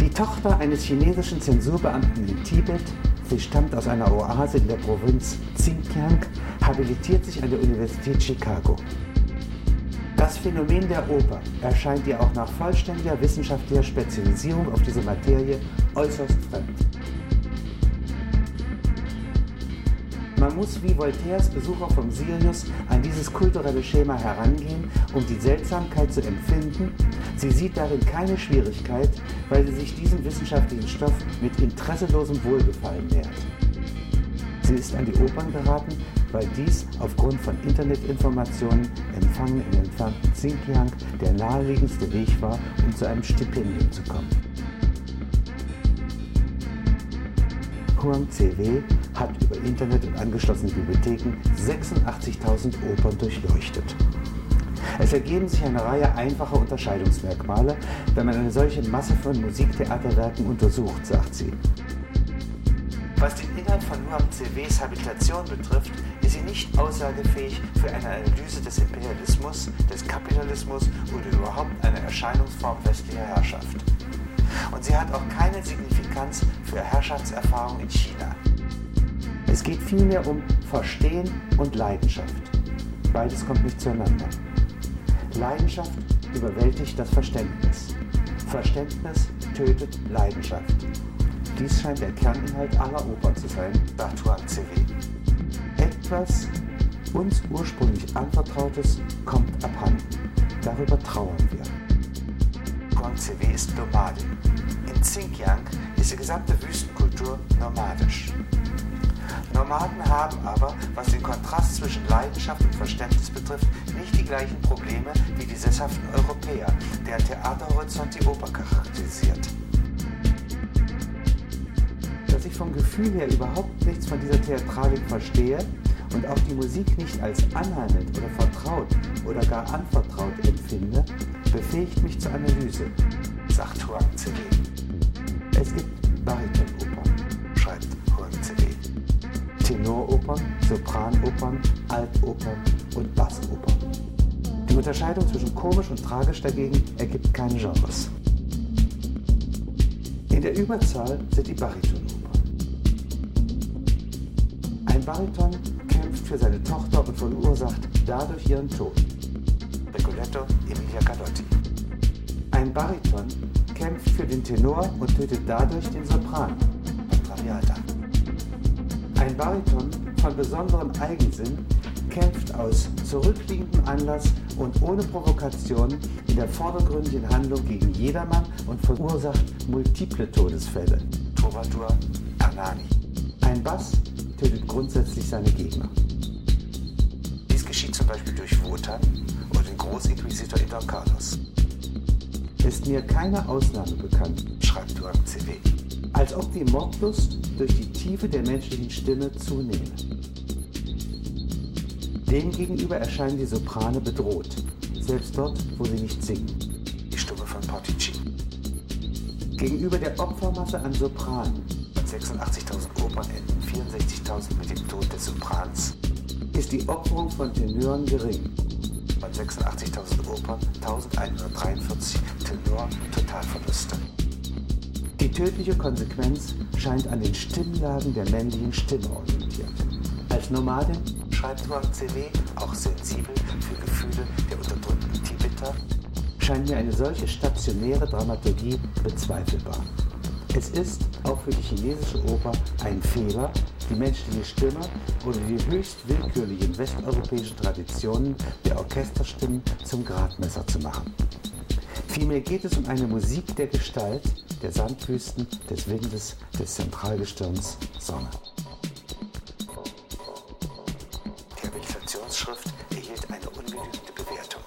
Die Tochter eines chinesischen Zensurbeamten in Tibet, sie stammt aus einer Oase in der Provinz Xinjiang, habilitiert sich an der Universität Chicago. Das Phänomen der Oper erscheint ihr auch nach vollständiger wissenschaftlicher Spezialisierung auf diese Materie äußerst fremd. Man muss wie Voltaires Besucher vom Sirius an dieses kulturelle Schema herangehen, um die Seltsamkeit zu empfinden. Sie sieht darin keine Schwierigkeit, weil sie sich diesem wissenschaftlichen Stoff mit interesselosem Wohlgefallen nähert. Sie ist an die Opern geraten, weil dies aufgrund von Internetinformationen empfangen im entfernten Xinjiang der naheliegendste Weg war, um zu einem Stipendium zu kommen. Hoang CW hat über Internet und angeschlossene Bibliotheken 86.000 Opern durchleuchtet. Es ergeben sich eine Reihe einfacher Unterscheidungsmerkmale, wenn man eine solche Masse von Musiktheaterwerken untersucht, sagt sie. Was den Inhalt von Nuam CWs Habilitation betrifft, ist sie nicht aussagefähig für eine Analyse des Imperialismus, des Kapitalismus oder überhaupt einer Erscheinungsform westlicher Herrschaft. Und sie hat auch keine Signifikanz für Herrschaftserfahrung in China. Es geht vielmehr um Verstehen und Leidenschaft. Beides kommt nicht zueinander. Leidenschaft überwältigt das Verständnis. Verständnis tötet Leidenschaft. Dies scheint der Kerninhalt aller Oper zu sein, sagt Thuan Zewi. Etwas uns ursprünglich Anvertrautes kommt abhanden. Darüber trauern wir. Thuan Zewi ist Nomadin. In Xinjiang ist die gesamte Wüstenkultur nomadisch. Nomaden haben aber, was den Kontrast zwischen Leidenschaft und Verständnis betrifft, nicht die gleichen Probleme wie die sesshaften Europäer, deren Theaterhorizont die Oper charakterisiert. Dass ich vom Gefühl her überhaupt nichts von dieser Theatralik verstehe und auch die Musik nicht als anheimelnd oder vertraut oder gar anvertraut empfinde, befähigt mich zur Analyse, sagt Hoang Zegh. Es gibt Baritonopern, schreibt Hoang Zegh, Tenoropern, Sopranopern, Altopern und Bassopern. Die Unterscheidung zwischen komisch und tragisch dagegen ergibt keine Genres. In der Überzahl sind die Baritonopern. Ein Bariton kämpft für seine Tochter und verursacht dadurch ihren Tod. Rigoletto, Emilia Galotti. Ein Bariton kämpft für den Tenor und tötet dadurch den Sopran. Traviata. Ein Bariton von besonderem Eigensinn kämpft aus zurückliegendem Anlass und ohne Provokation in der vordergründigen Handlung gegen jedermann und verursacht multiple Todesfälle. Troubadour, Anani. Ein Bass tötet grundsätzlich seine Gegner. Dies geschieht zum Beispiel durch Wotan und den Großinquisitor Don Carlos. Ist mir keine Ausnahme bekannt, schreibt Hoang Zegh, als ob die Mordlust durch die Tiefe der menschlichen Stimme zunehme. Demgegenüber erscheinen die Soprane bedroht, selbst dort, wo sie nicht singen. Die Stimme von Portici. Gegenüber der Opfermasse an Sopranen, 86.000 Opern enden, 64.000 mit dem Tod des Soprans, ist die Opferung von Tenören gering. Bei 86.000 Opern 1.143 Tenor-Totalverluste. Die tödliche Konsequenz scheint an den Stimmlagen der männlichen Stimme orientiert. Als Nomadin schreibt Nuam CW, auch sensibel für Gefühle der unterdrückten Tibeter, scheint mir eine solche stationäre Dramaturgie bezweifelbar. Es ist auch für die chinesische Oper ein Fehler, die menschliche Stimme oder die höchst willkürlichen westeuropäischen Traditionen der Orchesterstimmen zum Gradmesser zu machen. Vielmehr geht es um eine Musik der Gestalt, der Sandwüsten, des Windes, des Zentralgestirns, Sonne. Die Habilitationsschrift erhielt eine ungenügende Bewertung.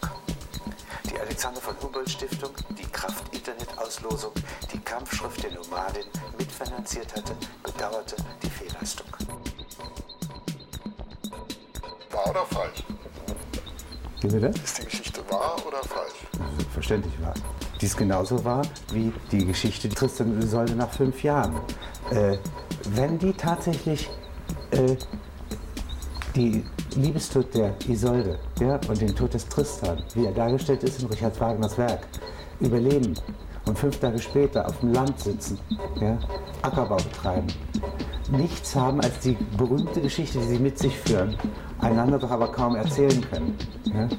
Die Alexander von Humboldt Stiftung, die Kraft-Internet-Auslosung, die Kampfschrift der Nomadin mitfinanziert hatte, bedauerte die Fehlleistung. Wahr oder falsch? Wie bitte? Ist die Geschichte wahr oder falsch? Verständlich wahr. Die ist genauso wahr wie die Geschichte Tristan und Isolde nach 5 Jahren. Wenn die tatsächlich die Liebestod der Isolde, ja, und den Tod des Tristan, wie er dargestellt ist in Richard Wagners Werk, überleben und 5 Tage später auf dem Land sitzen, ja, Ackerbau betreiben, nichts haben als die berühmte Geschichte, die sie mit sich führen, einander doch aber kaum erzählen können, ja,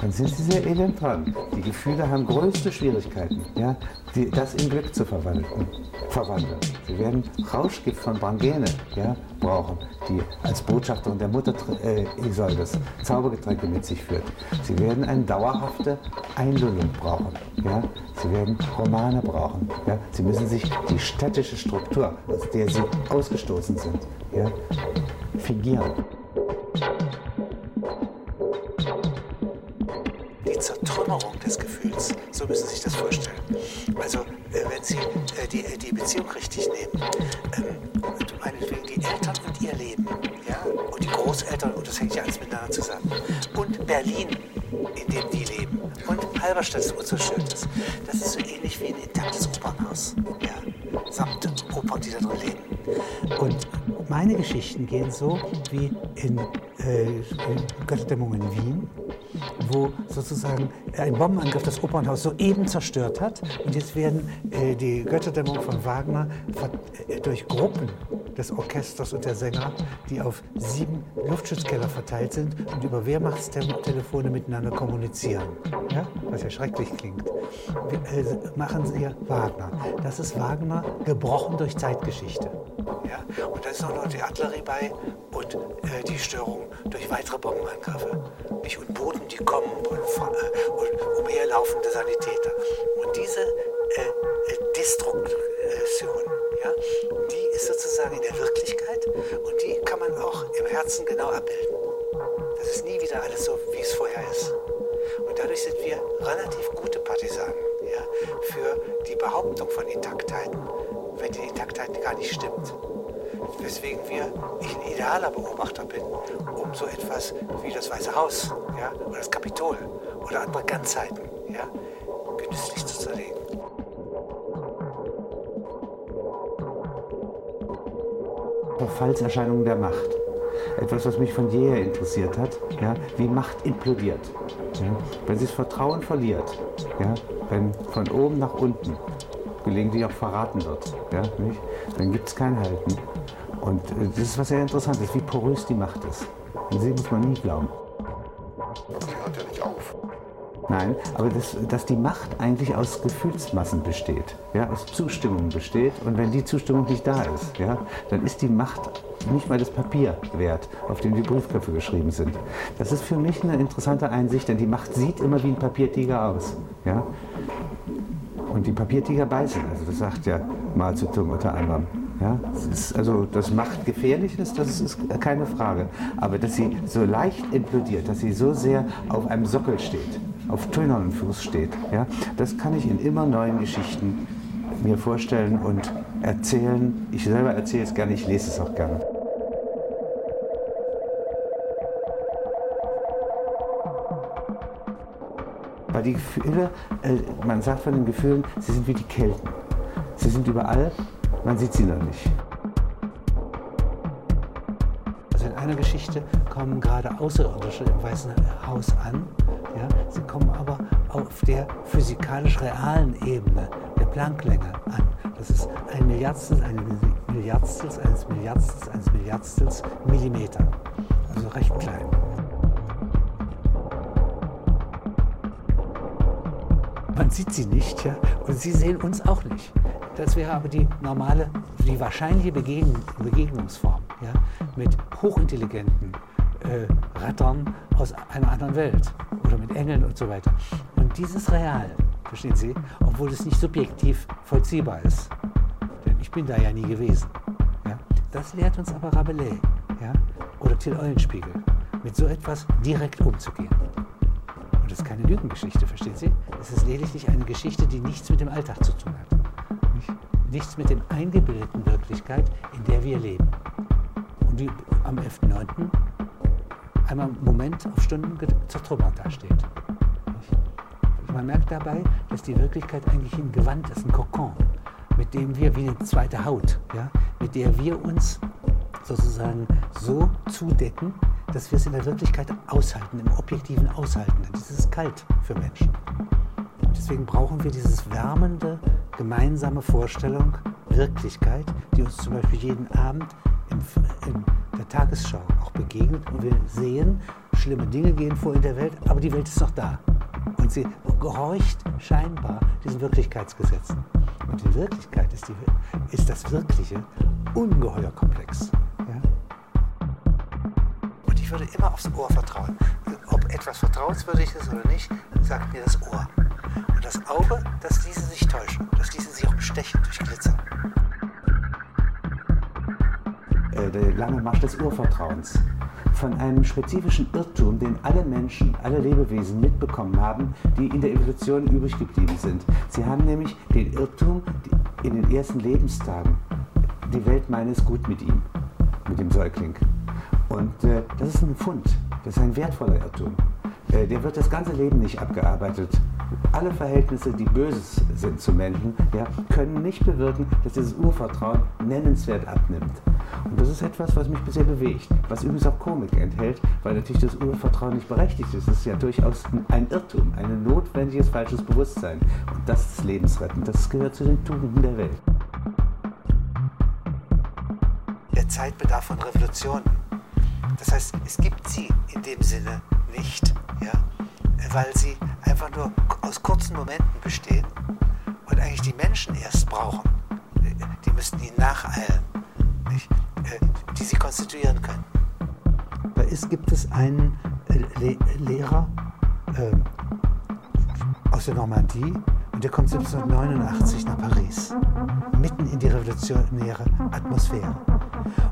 dann sind sie sehr elend dran. Die Gefühle haben größte Schwierigkeiten, ja, das in Glück zu verwandeln. Sie werden Rauschgift von Brangäne, ja, brauchen, die als Botschafterin der Mutter Isoldes Zaubergetränke mit sich führt. Sie werden eine dauerhafte Einlullung brauchen, ja. Sie werden Romane brauchen. Ja? Sie müssen sich die städtische Struktur, aus der sie ausgestoßen sind, ja, fingieren. Die Zertrümmerung des Gefühls, so müssen Sie sich das vorstellen. Also, wenn Sie die Beziehung richtig nehmen, meinetwegen die Eltern und ihr Leben, ja, und die Großeltern, und das hängt ja alles miteinander zusammen, und Berlin, in dem die leben, und Halberstadt, das so schön ist. Das ist so ähnlich wie ein intaktes Opernhaus, ja, samt Opern, die da drin leben. Und meine Geschichten gehen so wie in Götterdämmerung in Wien, wo sozusagen ein Bombenangriff das Opernhaus soeben zerstört hat. Und jetzt werden die Götterdämmerung von Wagner durch Gruppen des Orchesters und der Sänger, die auf 7 Luftschutzkeller verteilt sind und über Wehrmachtstelefone miteinander kommunizieren. Ja? Was ja schrecklich klingt. Machen Sie hier Wagner. Das ist Wagner gebrochen durch Zeitgeschichte. Ja? Und da ist auch noch die Artillerie bei und die Störung durch weitere Bombenangriffe. Nicht? Und Boden, die kommen und umherlaufende Sanitäter. Und diese Destruktion, ja, die ist sozusagen in der Wirklichkeit und die kann man auch im Herzen genau abbilden. Das ist nie wieder alles so, wie es vorher ist. Und dadurch sind wir relativ gute Partisanen, ja, für die Behauptung von Intaktheiten, wenn die Intaktheit gar nicht stimmt. Weswegen ich ein idealer Beobachter bin, um so etwas wie das Weiße Haus, ja, oder das Kapitol oder andere Ganzheiten, ja, genüsslich zu zerlegen. Verfallserscheinungen der Macht. Etwas, was mich von jeher interessiert hat, ja, wie Macht implodiert. Ja. Wenn sie das Vertrauen verliert, ja, wenn von oben nach unten gelegentlich auch verraten wird, ja, nicht? Dann gibt es kein Halten. Und das ist was sehr Interessantes, wie porös die Macht ist. An sie muss man nie glauben. Aber die hört ja nicht auf. Nein, aber dass die Macht eigentlich aus Gefühlsmassen besteht, ja, aus Zustimmung besteht. Und wenn die Zustimmung nicht da ist, ja, dann ist die Macht nicht mal das Papier wert, auf dem die Briefköpfe geschrieben sind. Das ist für mich eine interessante Einsicht, denn die Macht sieht immer wie ein Papiertiger aus. Ja? Und die Papiertiger beißen, also das sagt ja Mao Zedong unter anderem. Ja, also das Macht gefährlich ist, das ist keine Frage. Aber dass sie so leicht implodiert, dass sie so sehr auf einem Sockel steht, auf Tönen und Fuß steht, ja, das kann ich in immer neuen Geschichten mir vorstellen und erzählen. Ich selber erzähle es gerne, ich lese es auch gerne. Weil die Gefühle, man sagt von den Gefühlen, sie sind wie die Kelten. Sie sind überall, man sieht sie noch nicht. Also in einer Geschichte kommen gerade Außerirdische im Weißen Haus an. Ja, sie kommen aber auf der physikalisch realen Ebene der Plancklänge an. Das ist ein Milliardstel, ein Milliardstel, eines Milliardstel, eines Milliardstels Millimeter. Also recht klein. Man sieht sie nicht, ja, und sie sehen uns auch nicht. Das wäre aber die normale, die wahrscheinliche Begegnungsform, ja, mit hochintelligenten Rettern aus einer anderen Welt oder mit Engeln und so weiter. Und dies ist real, verstehen Sie, obwohl es nicht subjektiv vollziehbar ist. Denn ich bin da ja nie gewesen. Ja. Das lehrt uns aber Rabelais, ja, oder Till Eulenspiegel, mit so etwas direkt umzugehen. Und das ist keine Lügengeschichte, verstehen Sie? Es ist lediglich eine Geschichte, die nichts mit dem Alltag zu tun hat. Nichts mit der eingebildeten Wirklichkeit, in der wir leben. Und die am 11.9. einmal im Moment auf Stunden zertrümmert dasteht. Man merkt dabei, dass die Wirklichkeit eigentlich ein Gewand ist, ein Kokon, mit dem wir, wie eine zweite Haut, ja, mit der wir uns sozusagen so zudecken, dass wir es in der Wirklichkeit aushalten, im Objektiven aushalten. Das ist kalt für Menschen. Deswegen brauchen wir dieses wärmende, gemeinsame Vorstellung, Wirklichkeit, die uns zum Beispiel jeden Abend in der Tagesschau auch begegnet. Und wir sehen, schlimme Dinge gehen vor in der Welt, aber die Welt ist noch da. Und sie gehorcht scheinbar diesen Wirklichkeitsgesetzen. Und die Wirklichkeit ist das Wirkliche ungeheuer komplex. Ich würde immer aufs Ohr vertrauen. Ob etwas vertrauenswürdig ist oder nicht, sagt mir das Ohr. Und das Auge, das ließe sich täuschen, das ließe sich auch bestechen durch Glitzer. Der lange Marsch des Urvertrauens. Von einem spezifischen Irrtum, den alle Menschen, alle Lebewesen mitbekommen haben, die in der Evolution übrig geblieben sind. Sie haben nämlich den Irrtum in den ersten Lebenstagen. Die Welt meint es gut mit ihm, mit dem Säugling. Und das ist ein Fund, das ist ein wertvoller Irrtum. Der wird das ganze Leben nicht abgearbeitet. Alle Verhältnisse, die böses sind zu Menschen, ja, können nicht bewirken, dass dieses Urvertrauen nennenswert abnimmt. Und das ist etwas, was mich bisher bewegt, was übrigens auch Komik enthält, weil natürlich das Urvertrauen nicht berechtigt ist. Es ist ja durchaus ein Irrtum, ein notwendiges falsches Bewusstsein. Und das ist lebensrettend, das gehört zu den Tugenden der Welt. Der Zeitbedarf von Revolutionen. Das heißt, es gibt sie in dem Sinne nicht, ja? Weil sie einfach nur aus kurzen Momenten bestehen und eigentlich die Menschen erst brauchen. Die müssten ihnen nacheilen, nicht? Die sie konstituieren können. Bei uns gibt es einen Lehrer aus der Normandie und der kommt 1789 nach Paris, mitten in die revolutionäre Atmosphäre.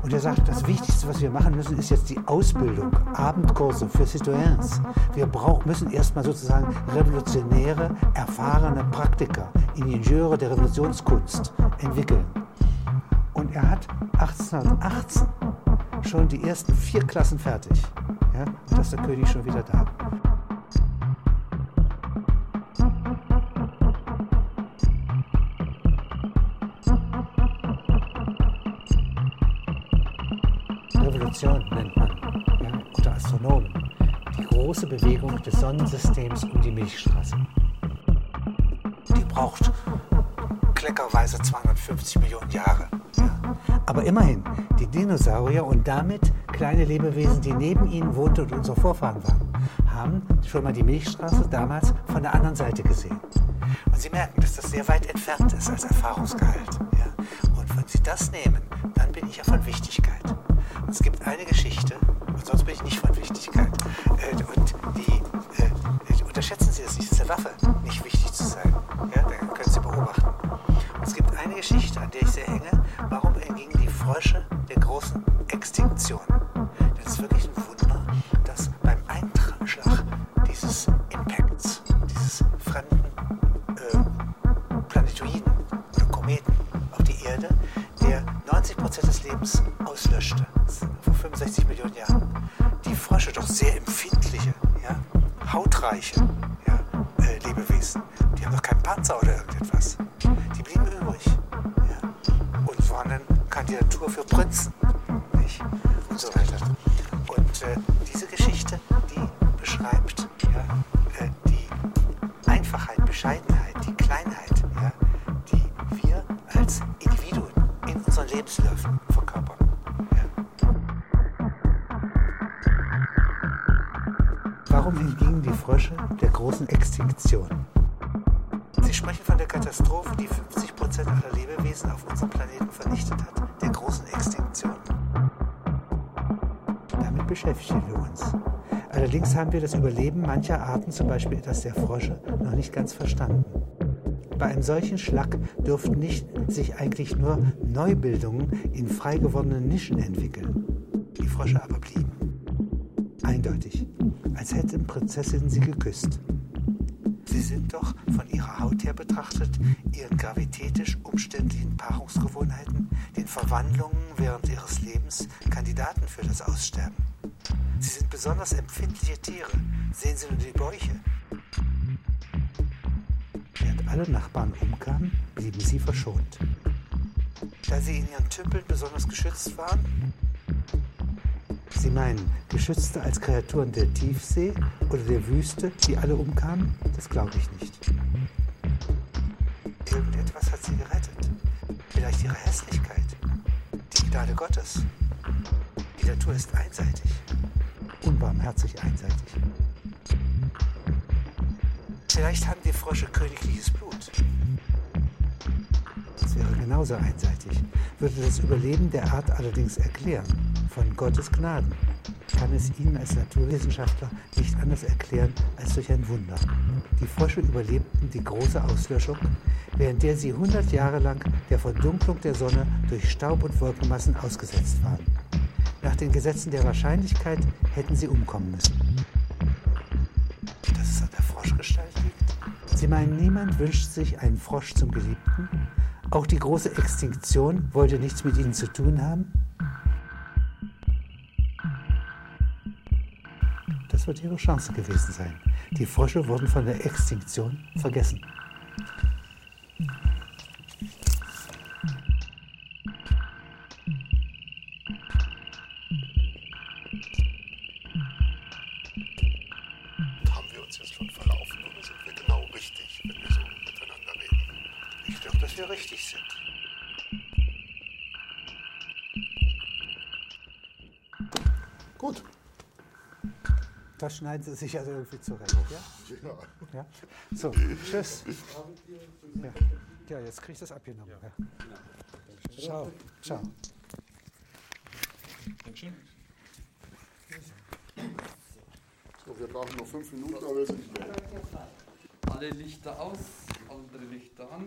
Und er sagt, das Wichtigste, was wir machen müssen, ist jetzt die Ausbildung, Abendkurse für Citoyens. Wir müssen erstmal sozusagen revolutionäre, erfahrene Praktiker, Ingenieure der Revolutionskunst entwickeln. Und er hat 1818 schon die ersten 4 Klassen fertig. Ja, und da ist der König schon wieder da. Nennt man, ja, unter Astronomen, die große Bewegung des Sonnensystems um die Milchstraße. Die braucht kleckerweise 250 Millionen Jahre. Ja. Aber immerhin, die Dinosaurier und damit kleine Lebewesen, die neben ihnen wohnten und unsere Vorfahren waren, haben schon mal die Milchstraße damals von der anderen Seite gesehen. Und sie merken, dass das sehr weit entfernt ist als Erfahrungsgehalt. Ja. Und wenn sie das nehmen, dann bin ich ja von Wichtigkeit. Es gibt eine Geschichte, und sonst bin ich nicht von Wichtigkeit. Und die unterschätzen Sie das nicht, es ist eine Waffe, nicht wichtig zu sein. Ja, dann können Sie beobachten. Und es gibt eine Geschichte, an der ich sehr hänge, warum entgingen die Frösche der großen Extinktion. Das ist wirklich ein Wunder, dass beim Einschlag dieses Impacts, dieses fremden Planetoiden, Kometen auf die Erde, der 90% des Lebens auslöschte, vor 65 Millionen Jahren. Die Frösche, doch sehr empfindliche, ja, hautreiche Lebewesen, die haben doch keinen Panzer oder irgendetwas. Die blieben übrig und waren dann Kandidatur für Prinzen, nicht? Und so weiter. Und diese Geschichte, die beschreibt die Einfachheit, Bescheidenheit, die Kleinheit, die wir als Individuen in unseren Lebensläufen verkörpern. Warum entgingen die Frösche der großen Extinktion? Sie sprechen von der Katastrophe, die 50% aller Lebewesen auf unserem Planeten vernichtet hat, der großen Extinktion. Damit beschäftigen wir uns. Allerdings haben wir das Überleben mancher Arten, zum Beispiel das der Frösche, noch nicht ganz verstanden. Bei einem solchen Schlag dürften sich eigentlich nur Neubildungen in frei gewordenen Nischen entwickeln. Die Frösche aber blieben. Eindeutig, als hätten Prinzessinnen sie geküsst. Sie sind doch von ihrer Haut her betrachtet, ihren gravitätisch umständlichen Paarungsgewohnheiten, den Verwandlungen während ihres Lebens Kandidaten für das Aussterben. Sie sind besonders empfindliche Tiere, sehen Sie nur die Bäuche. Während alle Nachbarn umkamen, blieben sie verschont. Da sie in ihren Tümpeln besonders geschützt waren, Sie meinen, geschützter als Kreaturen der Tiefsee oder der Wüste, die alle umkamen? Das glaube ich nicht. Irgendetwas hat sie gerettet. Vielleicht ihre Hässlichkeit. Die Gnade Gottes. Die Natur ist einseitig. Unbarmherzig einseitig. Vielleicht haben die Frösche königliches Blut. Das wäre genauso einseitig, würde das Überleben der Art allerdings erklären. Von Gottes Gnaden kann es Ihnen als Naturwissenschaftler nicht anders erklären als durch ein Wunder. Die Frösche überlebten die große Auslöschung, während der sie 100 Jahre lang der Verdunklung der Sonne durch Staub und Wolkenmassen ausgesetzt waren. Nach den Gesetzen der Wahrscheinlichkeit hätten sie umkommen müssen. Dass es an der Froschgestalt liegt? Sie meinen, niemand wünscht sich einen Frosch zum Geliebten? Auch die große Extinktion wollte nichts mit ihnen zu tun haben? Das wird ihre Chance gewesen sein. Die Frösche wurden von der Extinktion vergessen. Haben wir uns jetzt schon verlaufen oder sind wir genau richtig, wenn wir so miteinander reden? Ich glaube, dass wir richtig sind. Gut. Das schneiden Sie sich also irgendwie zurecht, ja? Ja. Ja? So, tschüss. Ja, jetzt kriege ich das abgenommen. Ja. Ja. Ciao. Ciao. Dankeschön. So, wir brauchen noch 5 Minuten, aber wir sind nicht mehr. Alle Lichter aus, andere Lichter an.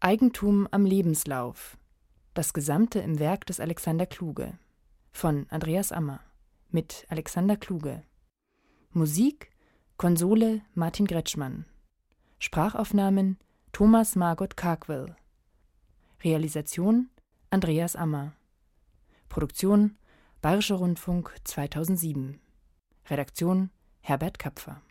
Eigentum am Lebenslauf. Das Gesamte im Werk des Alexander Kluge. Von Andreas Ammer. Mit Alexander Kluge. Musik: Konsole Martin Gretschmann. Sprachaufnahmen: Thomas Margot Kargwell. Realisation: Andreas Ammer. Produktion: Bayerischer Rundfunk 2007. Redaktion: Herbert Kapfer.